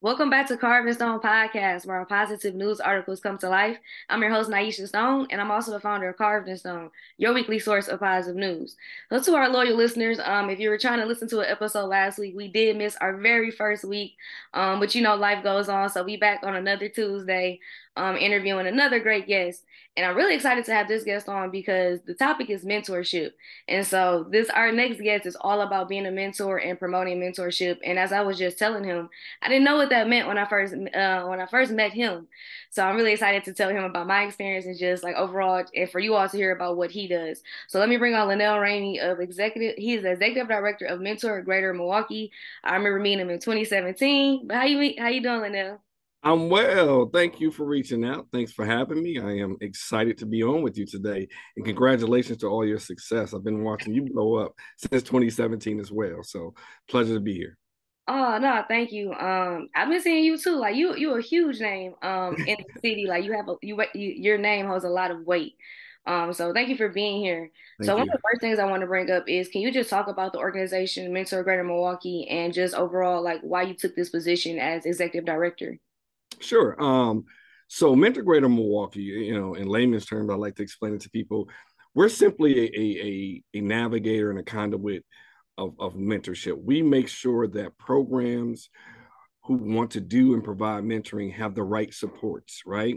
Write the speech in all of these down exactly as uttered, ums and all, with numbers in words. Welcome back to Carvd N Stone Podcast, where our positive news articles come to life. I'm your host, Nyesha Stone, and I'm also the founder of Carvd N Stone, your weekly source of positive news. So to our loyal listeners, um, if you were trying to listen to an episode last week, we did miss our very first week, um, but you know, life goes on, so we back on another Tuesday, um, interviewing another great guest. And I'm really excited to have this guest on because the topic is mentorship. And so this, our next guest is all about being a mentor and promoting mentorship. And as I was just telling him, I didn't know what that meant when I first uh, when I first met him. So I'm really excited to tell him about my experience and just like overall, and for you all to hear about what he does. So let me bring on LaNelle Ramey of executive. He's the executive director of MENTOR Greater Milwaukee. I remember meeting him in twenty seventeen. But how you how you doing, LaNelle? I'm well. Thank you for reaching out. Thanks for having me. I am excited to be on with you today. And congratulations to all your success. I've been watching you blow up since twenty seventeen as well. So pleasure to be here. Oh, no, thank you. Um, I've been seeing you too. Like you, you a huge name um, in the city. Like you have a, you, you, your name holds a lot of weight. Um, so thank you for being here. Thank so you. One of the first things I want to bring up is, can you just talk about the organization MENTOR Greater Milwaukee and just overall, like why you took this position as executive director? Sure. Um, so MENTOR Greater Milwaukee, you know, in layman's terms, I like to explain it to people. We're simply a, a, a navigator and a conduit of, of mentorship. We make sure that programs who want to do and provide mentoring have the right supports, right?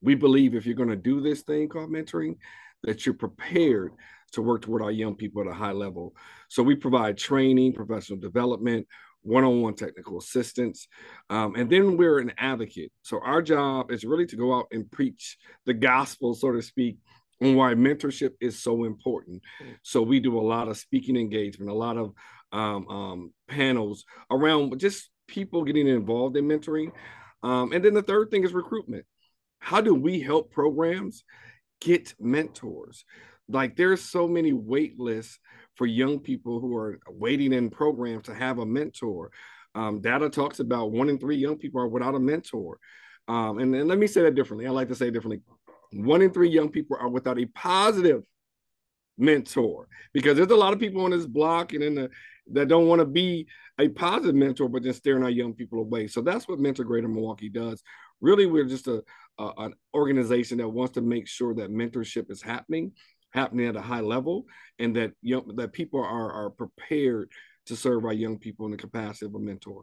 We believe if you're going to do this thing called mentoring, that you're prepared to work toward our young people at a high level. So we provide training, professional development, one-on-one technical assistance, um, and then we're an advocate. So our job is really to go out and preach the gospel, so to speak, on why mentorship is so important. So we do a lot of speaking engagement, a lot of um, um, panels around just people getting involved in mentoring. Um, and then the third thing is recruitment. How do we help programs get mentors? Like there's so many wait lists for young people who are waiting in programs to have a mentor. Um, data talks about one in three young people are without a mentor. Um, and, and let me say that differently. I like to say it differently. One in three young people are without a positive mentor, because there's a lot of people on this block and in the, that don't want to be a positive mentor, but just steering our young people away. So that's what MENTOR Greater Milwaukee does. Really, we're just a, a an organization that wants to make sure that mentorship is happening. happening at a high level, and that you know, that people are are prepared to serve our young people in the capacity of a mentor.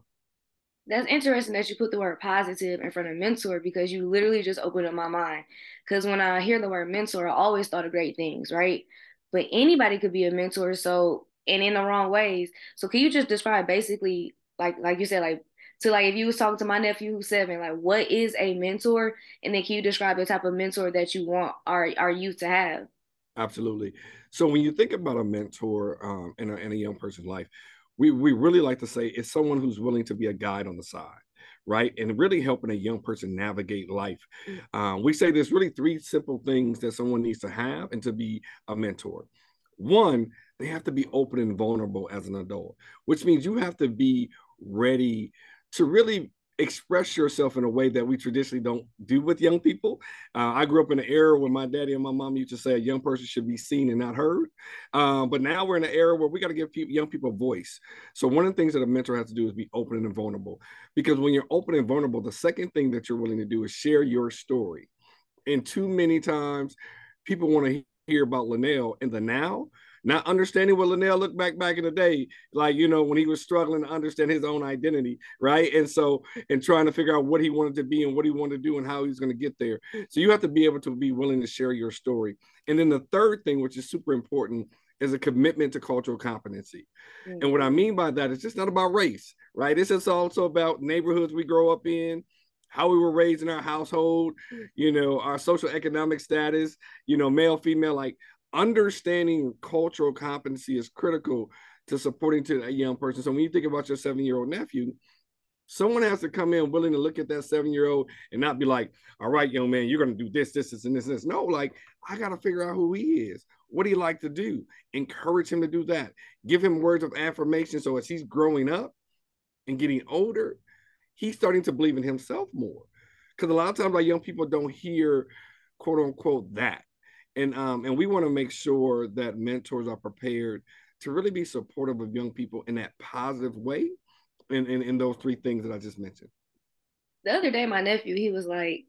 That's interesting that you put the word positive in front of mentor, because you literally just opened up my mind. Because when I hear the word mentor, I always thought of great things, right? But anybody could be a mentor, so, and in the wrong ways. So can you just describe basically, like like you said, like to like if you was talking to my nephew who's seven, like what is a mentor? And then can you describe the type of mentor that you want our, our youth to have? Absolutely. So when you think about a mentor um, in, a, in a young person's life, we, we really like to say it's someone who's willing to be a guide on the side, right? And really helping a young person navigate life. Uh, we say there's really three simple things that someone needs to have and to be a mentor. One, they have to be open and vulnerable as an adult, which means you have to be ready to really express yourself in a way that we traditionally don't do with young people. Uh, I grew up in an era when my daddy and my mom used to say a young person should be seen and not heard. Uh, but now we're in an era where we got to give people, young people a voice. So one of the things that a mentor has to do is be open and vulnerable. Because when you're open and vulnerable, the second thing that you're willing to do is share your story. And too many times people want to hear about LaNelle in the now, not understanding what LaNelle looked back back in the day, like, you know, when he was struggling to understand his own identity, right? And so, and trying to figure out what he wanted to be and what he wanted to do and how he's going to get there. So you have to be able to be willing to share your story. And then the third thing, which is super important, is a commitment to cultural competency. Mm-hmm. And what I mean by that is just not about race, right? This is also about neighborhoods we grow up in, how we were raised in our household, you know, our social economic status, you know, male, female, like, understanding cultural competency is critical to supporting to a young person. So when you think about your seven-year-old nephew, someone has to come in willing to look at that seven-year-old and not be like, all right, young man, you're going to do this, this, this, and this, this. No, like, I got to figure out who he is. What do he like to do? Encourage him to do that. Give him words of affirmation. So as he's growing up and getting older, he's starting to believe in himself more. Because a lot of times our young people don't hear, quote unquote, that. And um, and we want to make sure that mentors are prepared to really be supportive of young people in that positive way, in, in, in those three things that I just mentioned. the other day, my nephew, he was like,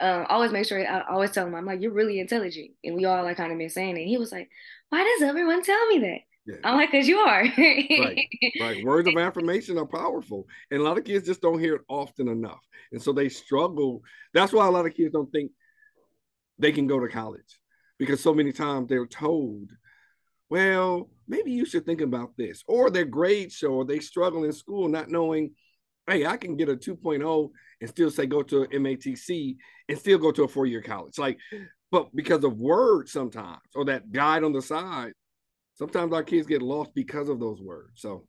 uh, always make sure, I always tell him, I'm like, you're really intelligent. And we all like kind of been saying it. And he was like, why does everyone tell me that? Yeah. I'm like, because you are. Right. Right. Words of affirmation are powerful. And a lot of kids just don't hear it often enough. And so they struggle. That's why a lot of kids don't think they can go to college, because so many times they're told, well, maybe you should think about this. Or their grades show, or they struggle in school not knowing, hey, I can get a two point oh and still say go to M A T C and still go to a four-year college. Like, but because of words sometimes, or that guide on the side, sometimes our kids get lost because of those words. So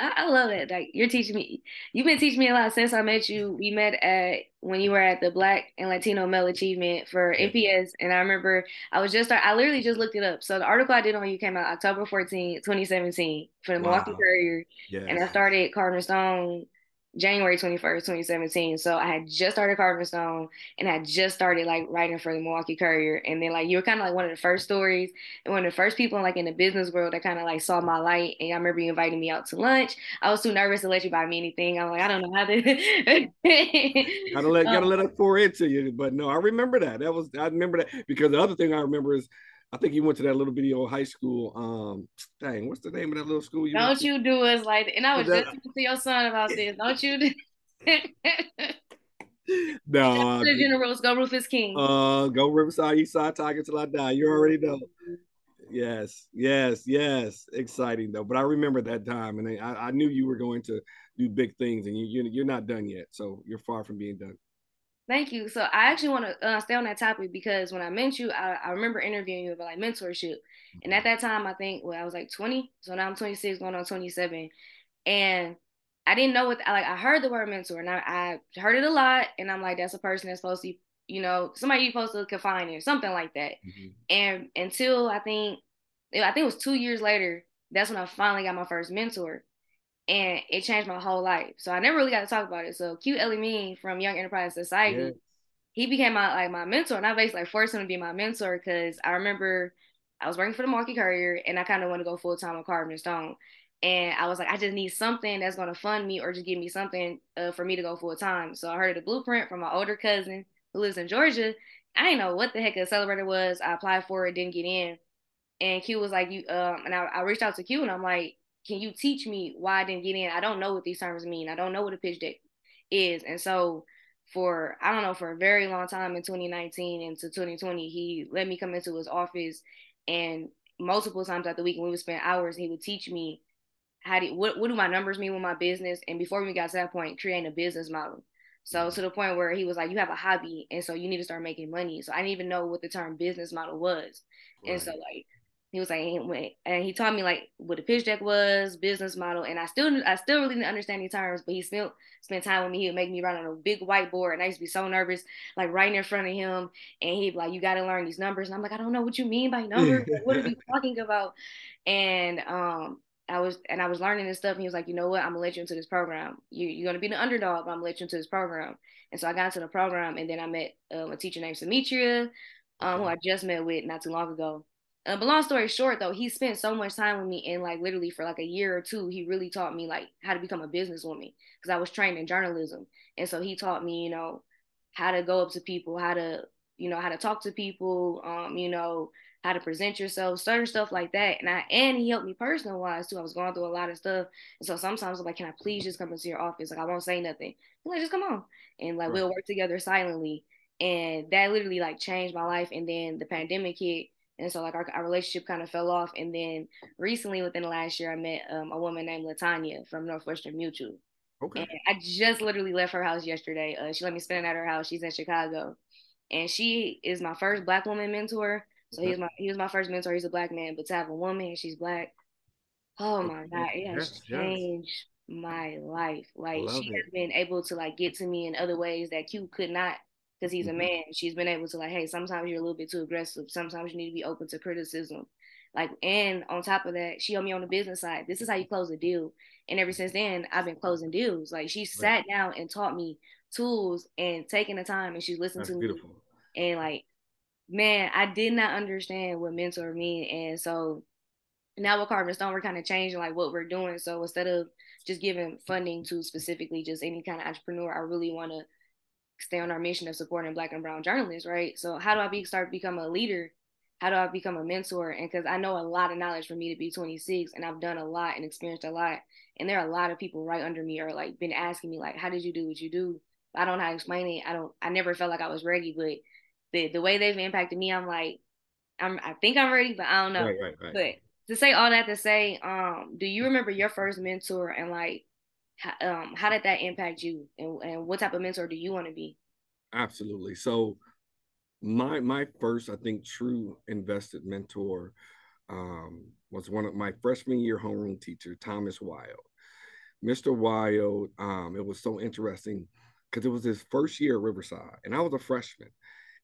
I, I love it. Like, you're teaching me, you've been teaching me a lot since I met you. We met at, when you were at the Black and Latino Male Achievement for M P S. And I remember I was just, I literally just looked it up. So the article I did on you came out October fourteenth, twenty seventeen for the wow. Milwaukee Courier. Yes. And I started Carvd N Stone January twenty-first, twenty seventeen. So I had just started Carvd N Stone, and I just started like writing for the Milwaukee Courier. And then like, you were kind of like one of the first stories and one of the first people like in the business world that kind of like saw my light. And I remember you inviting me out to lunch. I was too nervous to let you buy me anything. I'm like, I don't know how to. gotta let, gotta um, let it pour into you. But no, I remember that. That was, I remember that, because the other thing I remember is, I think you went to that little video high school. Um, dang, what's the name of that little school? You don't you do us like that. And I was that, just talking to your son about this. Don't you do No. The Generals, go Rufus King. Uh, go Riverside Eastside Tiger till I die. You already know. Yes, yes, yes. Exciting though. But I remember that time, and I, I knew you were going to do big things, and you, you you're not done yet. So you're far from being done. Thank you. So I actually want to uh, stay on that topic, because when I met you, I, I remember interviewing you about like mentorship. And at that time, I think, well, I was like twenty. So now I'm twenty-six, going on twenty-seven. And I didn't know what, like, I heard the word mentor, and I, I heard it a lot. And I'm like, that's a person that's supposed to, you know, somebody you're supposed to confide in, something like that. Mm-hmm. And until I think, I think it was two years later, that's when I finally got my first mentor. And it changed my whole life. So I never really got to talk about it. So Q Ellie Mean from Young Enterprise Society, yes. He became my like my mentor. And I basically like, forced him to be my mentor, because I remember I was working for the Milwaukee Courier, and I kind of want to go full-time with Carvd N Stone. And I was like, I just need something that's going to fund me, or just give me something uh, for me to go full-time. So I heard of the blueprint from my older cousin who lives in Georgia. I didn't know what the heck a accelerator was. I applied for it, didn't get in. And Q was like, you. Um, and I, I reached out to Q, and I'm like, can you teach me why I didn't get in? I don't know what these terms mean. I don't know what a pitch deck is. And so for, I don't know, for a very long time in twenty nineteen into twenty twenty, he let me come into his office, and multiple times out the week, and we would spend hours, he would teach me how to, what, what do my numbers mean with my business? And before we got to that point, creating a business model. So to the point where he was like, you have a hobby, and so you need to start making money. So I didn't even know what the term business model was. Right. And so like, he was like, and he taught me like what a pitch deck was, business model, and I still, I still really didn't understand the terms. But he still spent time with me. He would make me write on a big whiteboard, and I used to be so nervous, like writing in front of him. And he'd be like, "You got to learn these numbers," and I'm like, "I don't know what you mean by numbers. Like, what are we talking about?" And um, I was, and I was learning this stuff. And he was like, "You know what? I'm gonna let you into this program. You, you're gonna be the underdog, but I'm gonna let you into this program." And so I got into the program, and then I met um, a teacher named Symetria, um, who I just met with not too long ago. Uh, but long story short, though, he spent so much time with me, and like literally for like a year or two, he really taught me like how to become a businesswoman, because I was trained in journalism. And so he taught me, you know, how to go up to people, how to, you know, how to talk to people, um, you know, how to present yourself, certain stuff like that. And I, and he helped me personal wise too. I was going through a lot of stuff. And so sometimes I'm like, can I please just come into your office? Like, I won't say nothing. He's like, just come on. And like, right. We'll work together silently. And that literally like changed my life. And then the pandemic hit. And so like our, our relationship kind of fell off. And then recently within the last year, I met um, a woman named LaTanya from Northwestern Mutual. Okay. And I just literally left her house yesterday. Uh, she let me spend at her house. She's in Chicago. And she is my first Black woman mentor. So okay. he's my, he was my first mentor. He's a Black man, but to have a woman and she's Black. Oh my God. It has yes, changed yes. my life. Like she it. has been able to like get to me in other ways that Q could not. Because he's a man, she's been able to like, hey, sometimes you're a little bit too aggressive. Sometimes you need to be open to criticism. Like, and on top of that, she helped me on the business side. This is how you close a deal. And ever since then, I've been closing deals. Like she sat right. down and taught me tools and taking the time, and she listened That's to beautiful. me. And like, man, I did not understand what mentor mean. And so now with Carvd N Stone, we're kind of changing like what we're doing. So instead of just giving funding to specifically just any kind of entrepreneur. I really want to stay on our mission of supporting Black and Brown journalists, right? So how do I be, start become a leader? How do I become a mentor? And because I know a lot of knowledge for me to be twenty-six, and I've done a lot and experienced a lot. And there are a lot of people right under me are like been asking me, like, how did you do what you do? I don't know how to explain it. I don't, I never felt like I was ready, but the, the way they've impacted me, I'm like, I'm, I think I'm ready, but I don't know. Right, right, right. But to say all that to say, um, do you remember your first mentor, and like, how, um, how did that impact you, and, and what type of mentor do you want to be? Absolutely. So my my first, I think, true invested mentor um, was one of my freshman year homeroom teacher, Thomas Wilde. Mister Wilde, um, it was so interesting because it was his first year at Riverside, and I was a freshman.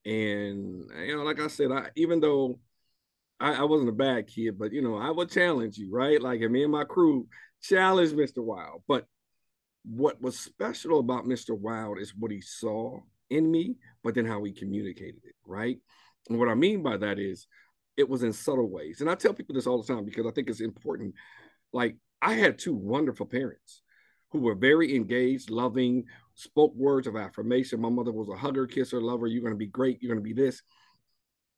And, you know, like I said, I even though I, I wasn't a bad kid, but, you know, I would challenge you, right? Like, and me and my crew challenged Mister Wilde. But what was special about Mister Wilde is what he saw in me, but then how he communicated it, right? And what I mean by that is it was in subtle ways. And I tell people this all the time because I think it's important. Like, I had two wonderful parents who were very engaged, loving, spoke words of affirmation. My mother was a hugger, kisser, lover. You're going to be great. You're going to be this.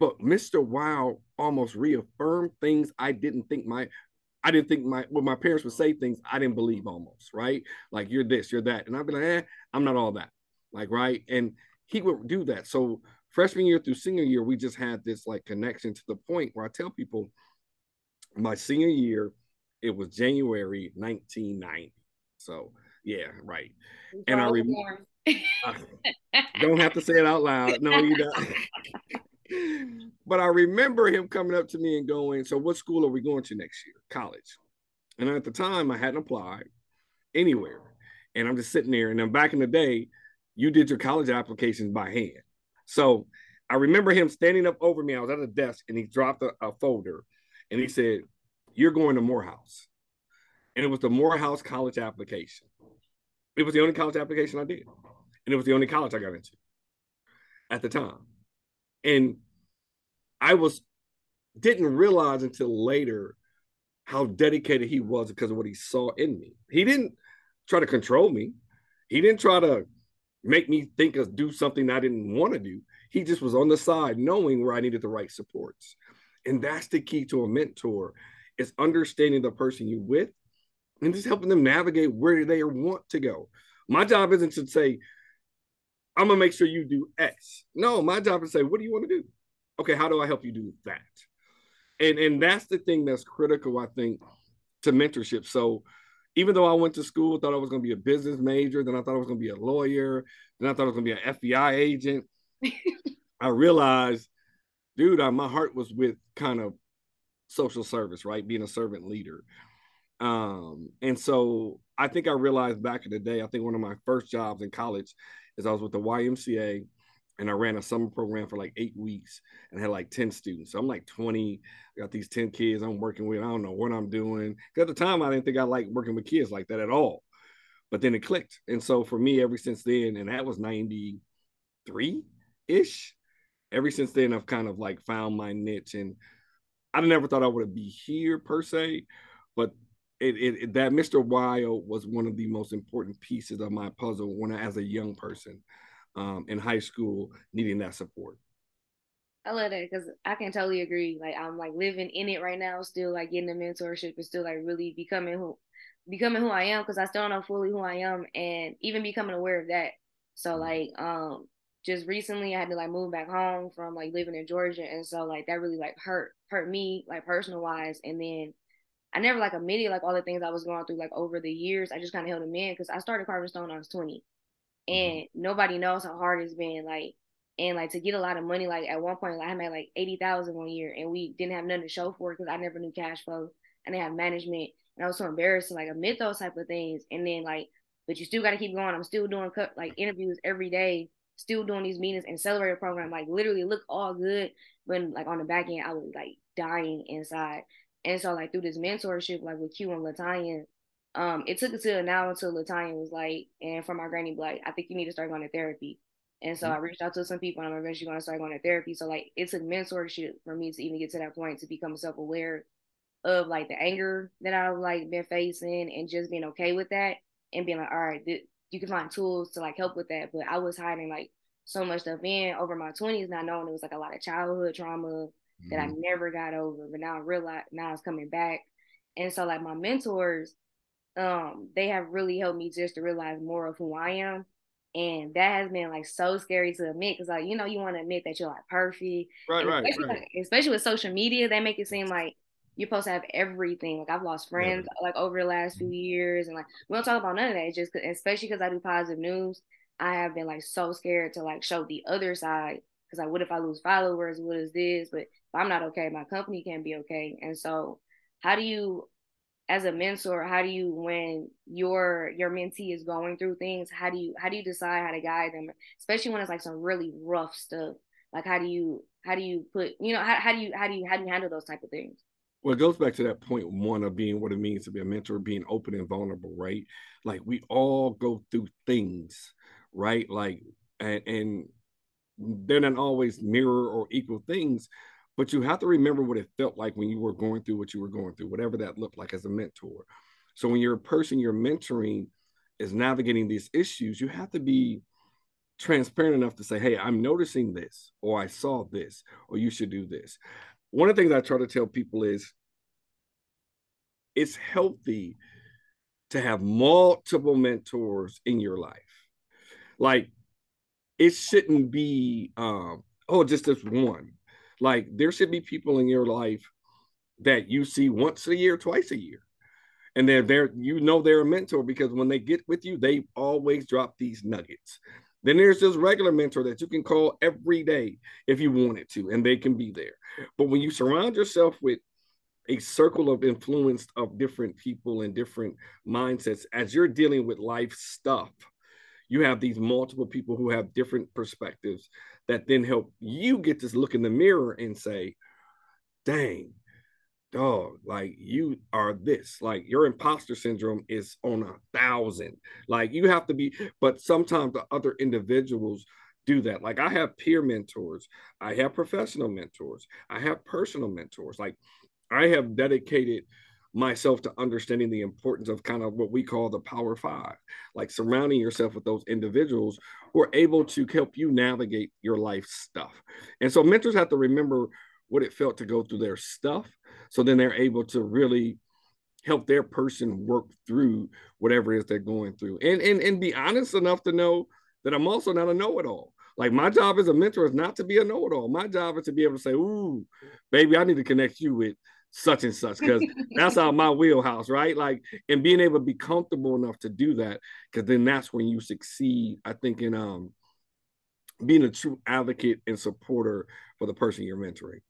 But Mister Wilde almost reaffirmed things I didn't think my, I didn't think my, well, my parents would say things I didn't believe almost, right? Like, you're this, you're that. And I'd be like, eh, I'm not all that. Like, right? And he would do that. So freshman year through senior year, we just had this like connection to the point where I tell people my senior year, it was January nineteen ninety. So yeah, right. It's and I remember, don't have to say it out loud. No, you don't. But I remember him coming up to me and going, so what school are we going to next year? College. And at the time I hadn't applied anywhere. And I'm just sitting there, and then back in the day, you did your college applications by hand. So I remember him standing up over me. I was at a desk, and he dropped a, a folder, and he said, you're going to Morehouse. And it was the Morehouse college application. It was the only college application I did. And it was the only college I got into at the time. And I was didn't realize until later how dedicated he was because of what he saw in me. He didn't try to control me. He didn't try to make me think of do something I didn't want to do. He just was on the side knowing where I needed the right supports. And that's the key to a mentor, is understanding the person you're with and just helping them navigate where they want to go. My job isn't to say, I'm going to make sure you do X. No, my job is to say, what do you want to do? Okay, how do I help you do that? And, and that's the thing that's critical, I think, to mentorship. So even though I went to school, thought I was going to be a business major, then I thought I was going to be a lawyer, then I thought I was going to be an F B I agent, I realized, dude, I, my heart was with kind of social service, right? Being a servant leader. Um, and so I think I realized back in the day, I think one of my first jobs in college is I was with the Y M C A, and I ran a summer program for like eight weeks and had like ten students. So I'm like twenty, I got these ten kids I'm working with. I don't know what I'm doing. At the time, I didn't think I liked working with kids like that at all, but then it clicked. And so for me, ever since then, and that was ninety-three-ish, ever since then, I've kind of like found my niche, and I never thought I would be here per se, but It, it, it, that Mister Wilde was one of the most important pieces of my puzzle when I, as a young person um, in high school, needing that support. I love that, because I can totally agree. Like, I'm like living in it right now, still like getting the mentorship and still like really becoming who, becoming who I am, because I still don't know fully who I am, and even becoming aware of that. So like um, just recently I had to like move back home from like living in Georgia. And so like that really like hurt, hurt me like personal wise. And then I never like admitted like all the things I was going through like over the years. I just kind of held them in, because I started Carvd N Stone when I was twenty, and nobody knows how hard it's been. Like, and like to get a lot of money, like at one point like, I made like eighty thousand one year, and we didn't have nothing to show for it because I never knew cash flow. I didn't have management, and I was so embarrassed to like admit those type of things. And then like, but you still got to keep going. I'm still doing like interviews every day, still doing these meetings, and accelerator program, like literally look all good. When like on the back end, I was like dying inside. And so, like, through this mentorship, like, with Q and LaTanya, um, it took until now until LaTanya was like, and from my granny, like, I think you need to start going to therapy. And so mm-hmm. I reached out to some people, and I'm eventually going to start going to therapy. So, like, it took mentorship for me to even get to that point, to become self-aware of like the anger that I've like been facing and just being okay with that and being like, all right, th- you can find tools to like help with that. But I was hiding like so much stuff in over my twenties, not knowing it was like a lot of childhood trauma mm-hmm. that I never got over. But now I realize now it's coming back. And so like my mentors, um, they have really helped me just to realize more of who I am. And that has been like so scary to admit, because like, you know, you want to admit that you're like perfect. Right, right, especially, right. Like, especially with social media, they make it seem like you're supposed to have everything. Like I've lost friends yeah. like over the last few years, and like we don't talk about none of that. It's just especially because I do positive news, I have been like so scared to like show the other side, because like what if I lose followers? What is this? But if I'm not okay, my company can't be okay. And so, how do you, as a mentor, how do you, when your your mentee is going through things, how do you how do you decide how to guide them, especially when it's like some really rough stuff? Like how do you how do you put you know how how do you how do you how do you handle those type of things? Well, it goes back to that point one of being what it means to be a mentor, being open and vulnerable, right? Like we all go through things, right? Like, and, and they're not always mirror or equal things, but you have to remember what it felt like when you were going through what you were going through, whatever that looked like as a mentor. So when you're a person you're mentoring is navigating these issues, you have to be transparent enough to say, hey, I'm noticing this, or I saw this, or you should do this. One of the things I try to tell people is it's healthy to have multiple mentors in your life. Like it shouldn't be, um, oh, just this one. Like there should be people in your life that you see once a year, twice a year. And they're there, you know, they're a mentor because when they get with you, they always drop these nuggets. Then there's this regular mentor that you can call every day if you wanted to, and they can be there. But when you surround yourself with a circle of influence of different people and different mindsets, as you're dealing with life stuff, you have these multiple people who have different perspectives that then help you get this look in the mirror and say, dang, dog, like you are this, like your imposter syndrome is on a thousand. Like you have to be, but sometimes the other individuals do that. Like I have peer mentors, I have professional mentors, I have personal mentors. Like I have dedicated myself to understanding the importance of kind of what we call the power five, like surrounding yourself with those individuals who are able to help you navigate your life stuff. And so mentors have to remember what it felt to go through their stuff. So then they're able to really help their person work through whatever it is they're going through. And, and, and be honest enough to know that I'm also not a know-it-all. Like my job as a mentor is not to be a know-it-all. My job is to be able to say, ooh, baby, I need to connect you with such and such, because that's out my wheelhouse, right? Like, and being able to be comfortable enough to do that, because then that's when you succeed, I think, in um, being a true advocate and supporter for the person you're mentoring.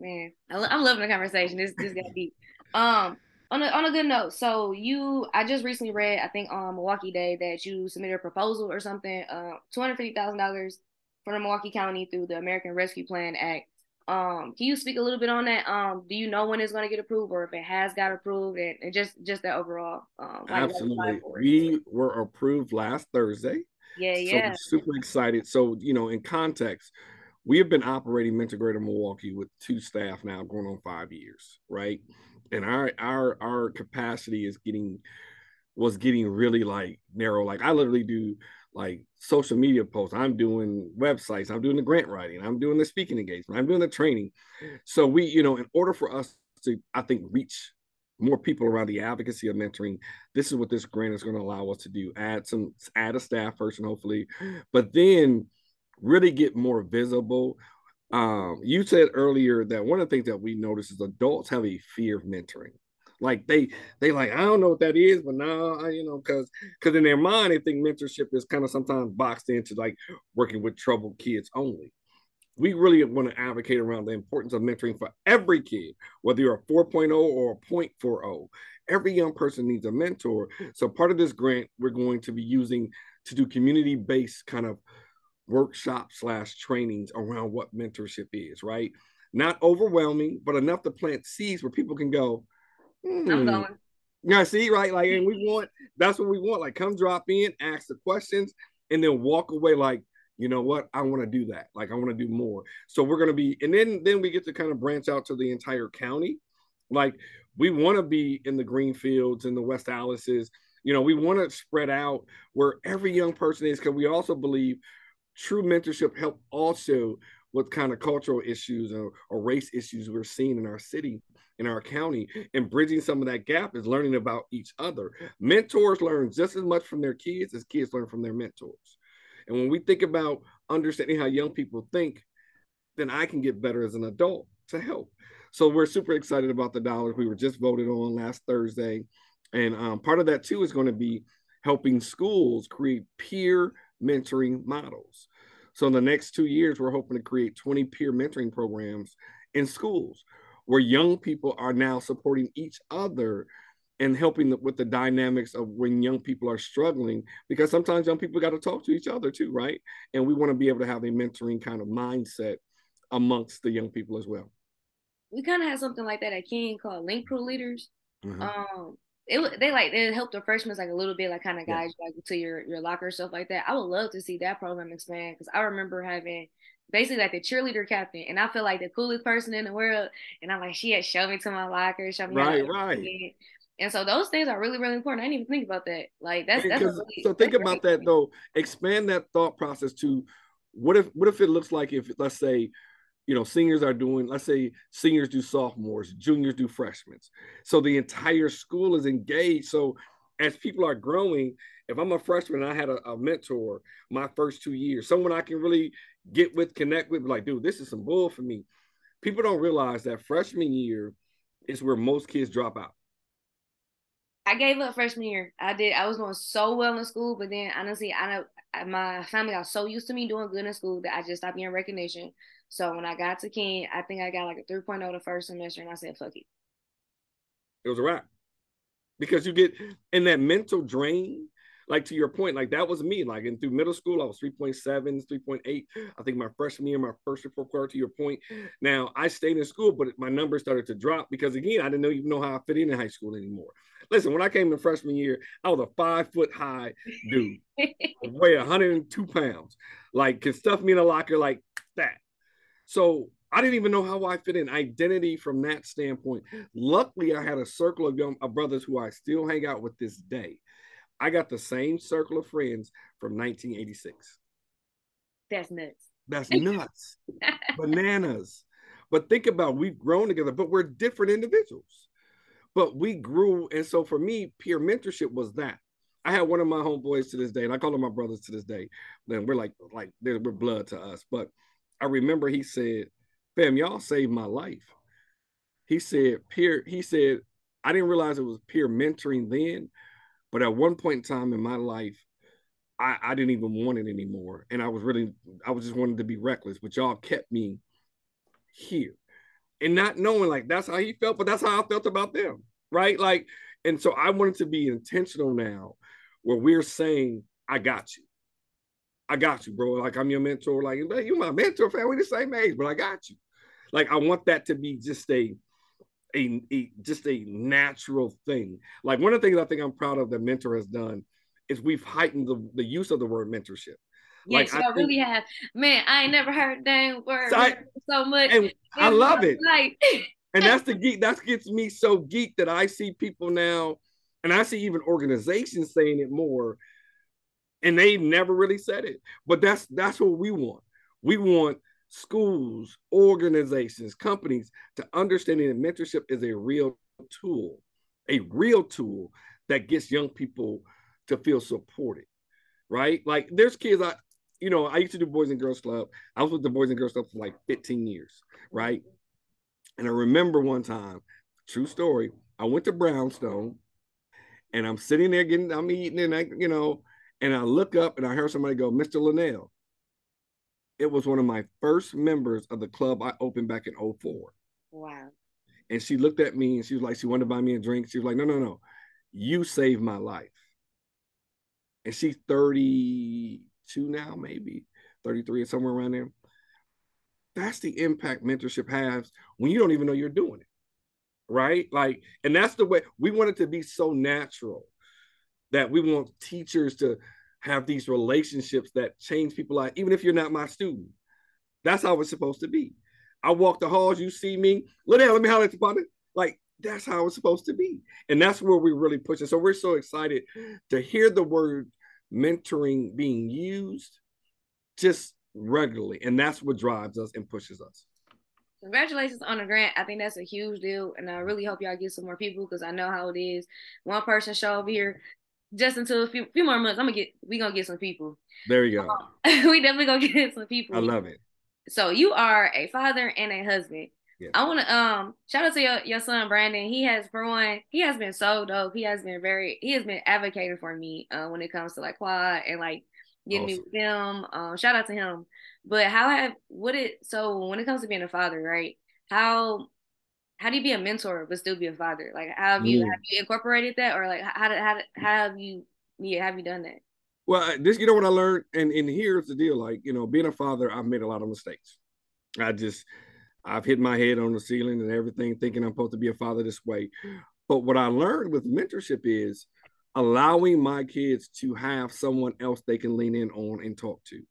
Man, I lo- I'm loving the conversation. This this got deep. Um, on a on a good note. So you, I just recently read, I think on Milwaukee Day, that you submitted a proposal or something, uh, two hundred fifty thousand dollars from Milwaukee County through the American Rescue Plan Act. Um, can you speak a little bit on that? Um, do you know when it's going to get approved, or if it has got approved, and, and just just that overall? Um, Absolutely, we were approved last Thursday. Yeah, so yeah. We're super excited. So you know, in context, we have been operating MENTOR Greater Milwaukee with two staff now going on five years, right? And our our our capacity is getting, was getting really like narrow. Like I literally do like social media posts. I'm doing websites. I'm doing the grant writing. I'm doing the speaking engagement. I'm doing the training. So we, you know, in order for us to, I think, reach more people around the advocacy of mentoring, this is what this grant is going to allow us to do. Add some, add a staff person, hopefully, but then really get more visible. Um, you said earlier that one of the things that we notice is adults have a fear of mentoring. Like they, they like, I don't know what that is, but now, nah, you know, cause, cause in their mind, they think mentorship is kind of sometimes boxed into like working with troubled kids only. We really want to advocate around the importance of mentoring for every kid, whether you're a four point oh or a point four oh. Every young person needs a mentor. So part of this grant, we're going to be using to do community-based kind of workshop slash trainings around what mentorship is, right? Not overwhelming, but enough to plant seeds where people can go, hmm. I'm going. Yeah, see, right? Like, and we want, that's what we want. Like, come drop in, ask the questions, and then walk away like, you know what? I want to do that. Like, I want to do more. So we're going to be, and then, then we get to kind of branch out to the entire county Like, we want to be in the Greenfields and the West Alice's. You know, we want to spread out where every young person is, because we also believe true mentorship help also what kind of cultural issues or, or race issues we're seeing in our city, in our county, and bridging some of that gap is learning about each other. Mentors learn just as much from their kids as kids learn from their mentors. And when we think about understanding how young people think, then I can get better as an adult to help. So we're super excited about the dollars. We were just voted on last Thursday. And um, part of that too is going to be helping schools create peer mentoring models. So in the next two years, we're hoping to create twenty peer mentoring programs in schools where young people are now supporting each other and helping with the dynamics of when young people are struggling, because sometimes young people got to talk to each other too, right? And we want to be able to have a mentoring kind of mindset amongst the young people as well. We kind of had something like that at King called Link Pro Leaders. Mm-hmm. Um, it they like it helped the freshmen like a little bit, like kind of guide yeah. you like to your your locker, stuff like that. I would love to see that program expand, because I remember having basically like the cheerleader captain, and I feel like the coolest person in the world. And I'm like, she had showed me to my locker, showed me right, how right. It. And so those things are really, really important. I didn't even think about that. Like that's that's really, so think that's about that though. Expand that thought process to what if what if it looks like if let's say. You know, seniors are doing, let's say seniors do sophomores, juniors do freshmen. So the entire school is engaged. So as people are growing, if I'm a freshman and I had a, a mentor my first two years, someone I can really get with, connect with, like, dude, this is some bull for me. People don't realize that freshman year is where most kids drop out. I gave up freshman year. I did. I was doing so well in school, but then honestly, I know my family got so used to me doing good in school that I just stopped getting recognition. So when I got to King, I think I got like a three point oh the first semester, and I said, fuck it. It was a wrap. Because you get in that mental drain, like to your point, like that was me. Like in through middle school, I was three point seven, three point eight. I think my freshman year, my first report card, to your point. Now, I stayed in school, but my numbers started to drop because, again, I didn't know, even know how I fit in in high school anymore. Listen, when I came in freshman year, I was a five-foot-high dude. I weighed one hundred two pounds. Like, could stuff me in a locker like that. So I didn't even know how I fit in identity from that standpoint. Luckily, I had a circle of young of brothers who I still hang out with this day. I got the same circle of friends from nineteen eighty-six. That's nuts. That's nuts. Bananas. But think about, we've grown together, but we're different individuals. But we grew. And so for me, peer mentorship was that. I had one of my homeboys to this day, and I call them my brothers to this day. Then we're like, like we're blood to us. But I remember he said, fam, y'all saved my life. He said, peer, he said, I didn't realize it was peer mentoring then, but at one point in time in my life, I, I didn't even want it anymore. And I was really, I was just wanting to be reckless, but y'all kept me here. And not knowing, like, that's how he felt, but that's how I felt about them, right? Like, and so I wanted to be intentional now where we're saying, I got you. I got you, bro. Like, I'm your mentor. Like, you're my mentor, fam. We're the same age, but I got you. Like, I want that to be just a, a, a, just a natural thing. Like, one of the things I think I'm proud of that Mentor has done is we've heightened the, the use of the word mentorship. Yes, like, y'all really think, have. Man, I ain't never heard that word I, so much. And and I love it. Like, and that's the geek. That gets me so geeked that I see people now, and I see even organizations saying it more. And they've never really said it. But that's that's what we want. We want schools, organizations, companies to understand that mentorship is a real tool, a real tool that gets young people to feel supported, right? Like, there's kids, I, you know, I used to do Boys and Girls Club. I was with the Boys and Girls Club for like fifteen years, right? And I remember one time, true story, I went to Brownstone, and I'm sitting there getting, I'm eating, and I, you know, and I look up and I heard somebody go, Mister LaNelle. It was one of my first members of the club I opened back in oh four. Wow. And she looked at me and she was like, she wanted to buy me a drink. She was like, no, no, no. You saved my life. And she's thirty-two now, maybe thirty-three or somewhere around there. That's the impact mentorship has when you don't even know you're doing it. Right? Like, and that's the way we want it to be, so natural, that we want teachers to have these relationships that change people's lives, even if you're not my student. That's how it's supposed to be. I walk the halls, you see me, LaNelle, let me holler at you, partner. Like, that's how it's supposed to be. And that's where we really push it. So we're so excited to hear the word mentoring being used just regularly. And that's what drives us and pushes us. Congratulations on the grant. I think that's a huge deal. And I really hope y'all get some more people, because I know how it is. One person show over here. Just until a few, few more months, I'm gonna get. We gonna get some people. There you go. Um, we definitely gonna get some people. I love it. So you are a father and a husband. Yes. I want to um shout out to your, your son Brandon. He has for one. He has been so dope. He has been very. He has been advocating for me uh, when it comes to like quad and like getting awesome. Me with them. Um, shout out to him. But how have what it so when it comes to being a father, right? How How do you be a mentor but still be a father? Like, how have you, mm. have you incorporated that, or like how did how, how, how have you yeah have you done that? Well, this you know what I learned, and and here's the deal: like you know, being a father, I've made a lot of mistakes. I just I've hit my head on the ceiling and everything, thinking I'm supposed to be a father this way. But what I learned with mentorship is allowing my kids to have someone else they can lean in on and talk to.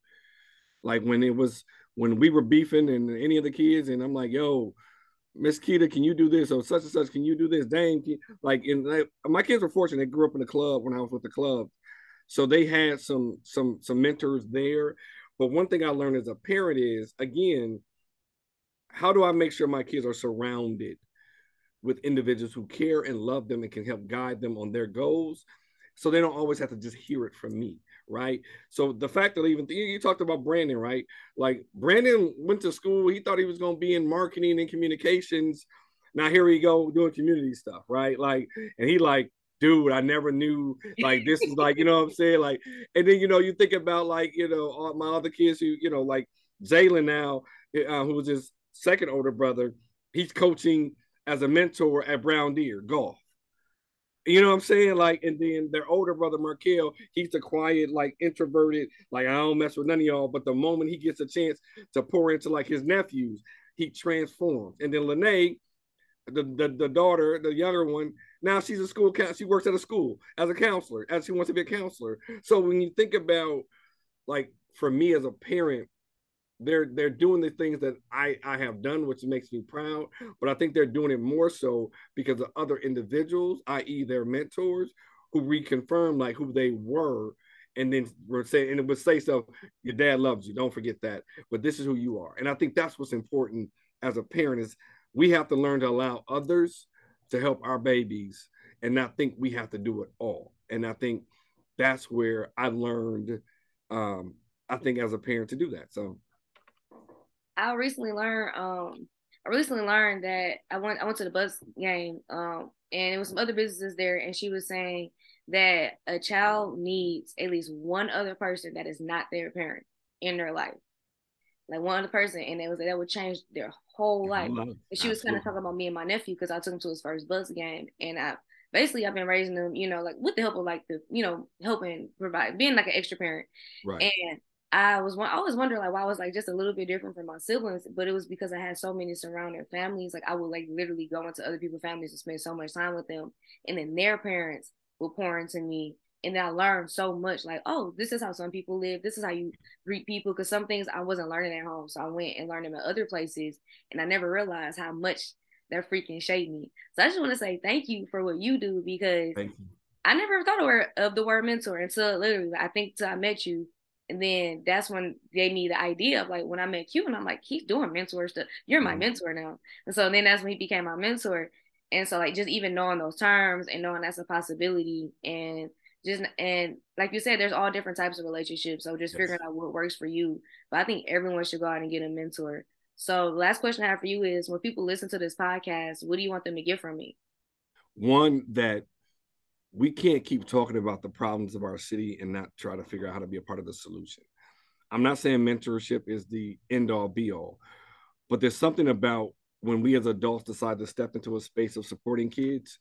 Like when it was when we were beefing and any of the kids, and I'm like, yo, Miss Keita, can you do this? Or such and such, can you do this? Dang, like, and like, my kids were fortunate. They grew up in the club when I was with the club, so they had some some some mentors there. But one thing I learned as a parent is, again, how do I make sure my kids are surrounded with individuals who care and love them and can help guide them on their goals, so they don't always have to just hear it from me, right? So the fact that even you talked about Brandon, right? Like Brandon went to school, he thought he was going to be in marketing and communications. Now here we go doing community stuff, right? Like, and he like, dude, I never knew, like, this is like, you know what I'm saying? Like, and then, you know, you think about like, you know, all my other kids who, you know, like Jalen now, uh, who was his second older brother, he's coaching as a mentor at Brown Deer Golf. You know what I'm saying? Like, and then their older brother, Markel, he's the quiet, like introverted, like I don't mess with none of y'all. But the moment he gets a chance to pour into like his nephews, he transforms. And then Lene, the, the, the daughter, the younger one, now she's a school, she works at a school as a counselor, as she wants to be a counselor. So when you think about, like for me as a parent, They're they're doing the things that I, I have done, which makes me proud, but I think they're doing it more so because of other individuals, that is their mentors, who reconfirm like who they were, and then were saying, and it would say stuff, your dad loves you, don't forget that, but this is who you are. And I think that's what's important as a parent is we have to learn to allow others to help our babies and not think we have to do it all. And I think that's where I learned, um, I think as a parent to do that, so. I recently learned. Um, I recently learned that I went. I went to the bus game, um, and it was some other businesses there, and she was saying that a child needs at least one other person that is not their parent in their life, like one other person, and it was that would change their whole life. And she was kind of talking about me and my nephew because I took him to his first bus game, and I basically I've been raising them, you know, like with the help of like the, you know, helping provide, being like an extra parent, right? And I was one. I always wonder like why I was like just a little bit different from my siblings, but it was because I had so many surrounding families. Like I would like literally go into other people's families and spend so much time with them, and then their parents would pour into me, and then I learned so much. Like, oh, this is how some people live. This is how you greet people. Because some things I wasn't learning at home, so I went and learned them at other places, and I never realized how much that freaking shaped me. So I just want to say thank you for what you do, because thank you. I never thought of, word, of the word mentor until literally I think till I met you. And then that's when they gave me the idea of like when I met Q, and I'm like, he's doing mentor stuff. You're my mm-hmm. mentor now. And so then that's when he became my mentor. And so like just even knowing those terms and knowing that's a possibility, and just and like you said, there's all different types of relationships. So just yes. figuring out what works for you. But I think everyone should go out and get a mentor. So the last question I have for you is, when people listen to this podcast, what do you want them to get from me? One, that we can't keep talking about the problems of our city and not try to figure out how to be a part of the solution. I'm not saying mentorship is the end all be all, but there's something about when we as adults decide to step into a space of supporting kids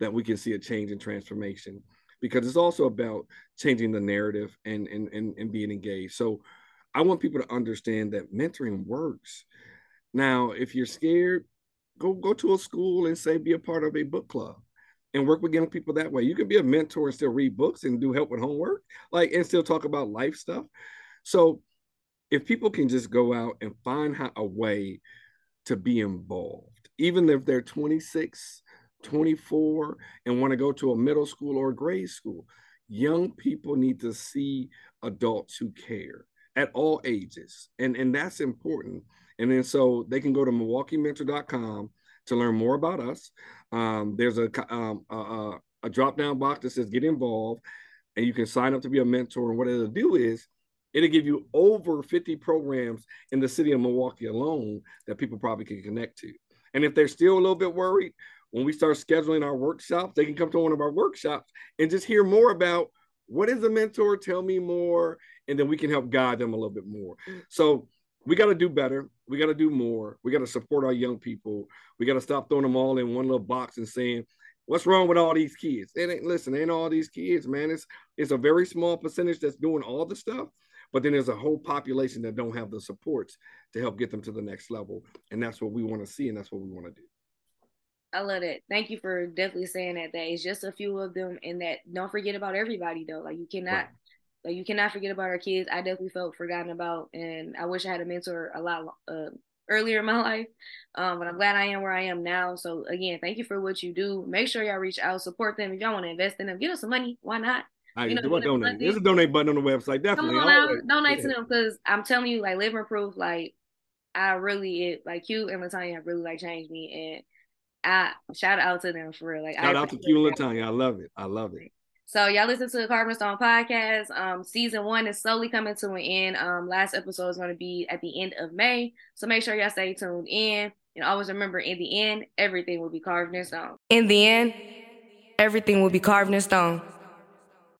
that we can see a change and transformation, because it's also about changing the narrative and, and, and, and being engaged. So I want people to understand that mentoring works. Now, if you're scared, go, go to a school and say, be a part of a book club. And work with young people that way. You can be a mentor and still read books and do help with homework, like, and still talk about life stuff. So if people can just go out and find how, a way to be involved, even if they're twenty-six, twenty-four and want to go to a middle school or grade school. Young people need to see adults who care at all ages. And, and that's important. And then so they can go to Milwaukee Mentor dot com to learn more about us. Um, there's a, um, a, a drop-down box that says get involved, and you can sign up to be a mentor. And what it'll do is it'll give you over fifty programs in the city of Milwaukee alone that people probably can connect to. And if they're still a little bit worried, when we start scheduling our workshops, they can come to one of our workshops and just hear more about what is a mentor, tell me more, and then we can help guide them a little bit more. So we got to do better. We got to do more. We got to support our young people. We got to stop throwing them all in one little box and saying, what's wrong with all these kids? It ain't, listen, ain't all these kids, man. It's, it's a very small percentage that's doing all the stuff, but then there's a whole population that don't have the supports to help get them to the next level. And that's what we want to see, and that's what we want to do. I love that. Thank you for definitely saying that. That it's just a few of them, and that don't forget about everybody though. Like you cannot, right. like you cannot forget about our kids. I definitely felt forgotten about, and I wish I had a mentor a lot uh, earlier in my life. Um, but I'm glad I am where I am now. So again, thank you for what you do. Make sure y'all reach out, support them. If y'all want to invest in them, give us some money. Why not? I you know, do donate. There's a donate button on the website. Definitely come on out, donate yeah. to them, because I'm telling you, like living proof, like I really, it, like you and LaTanya have really like changed me and. I shout out to them for real. Like shout I out to Q and LaTanya. I love it. I love it. So y'all listen to the Carvd N Stone podcast. Um, season one is slowly coming to an end. Um, last episode is going to be at the end of May. So make sure y'all stay tuned in. And always remember, in the end, everything will be carved in stone. In the end, everything will be carved in stone.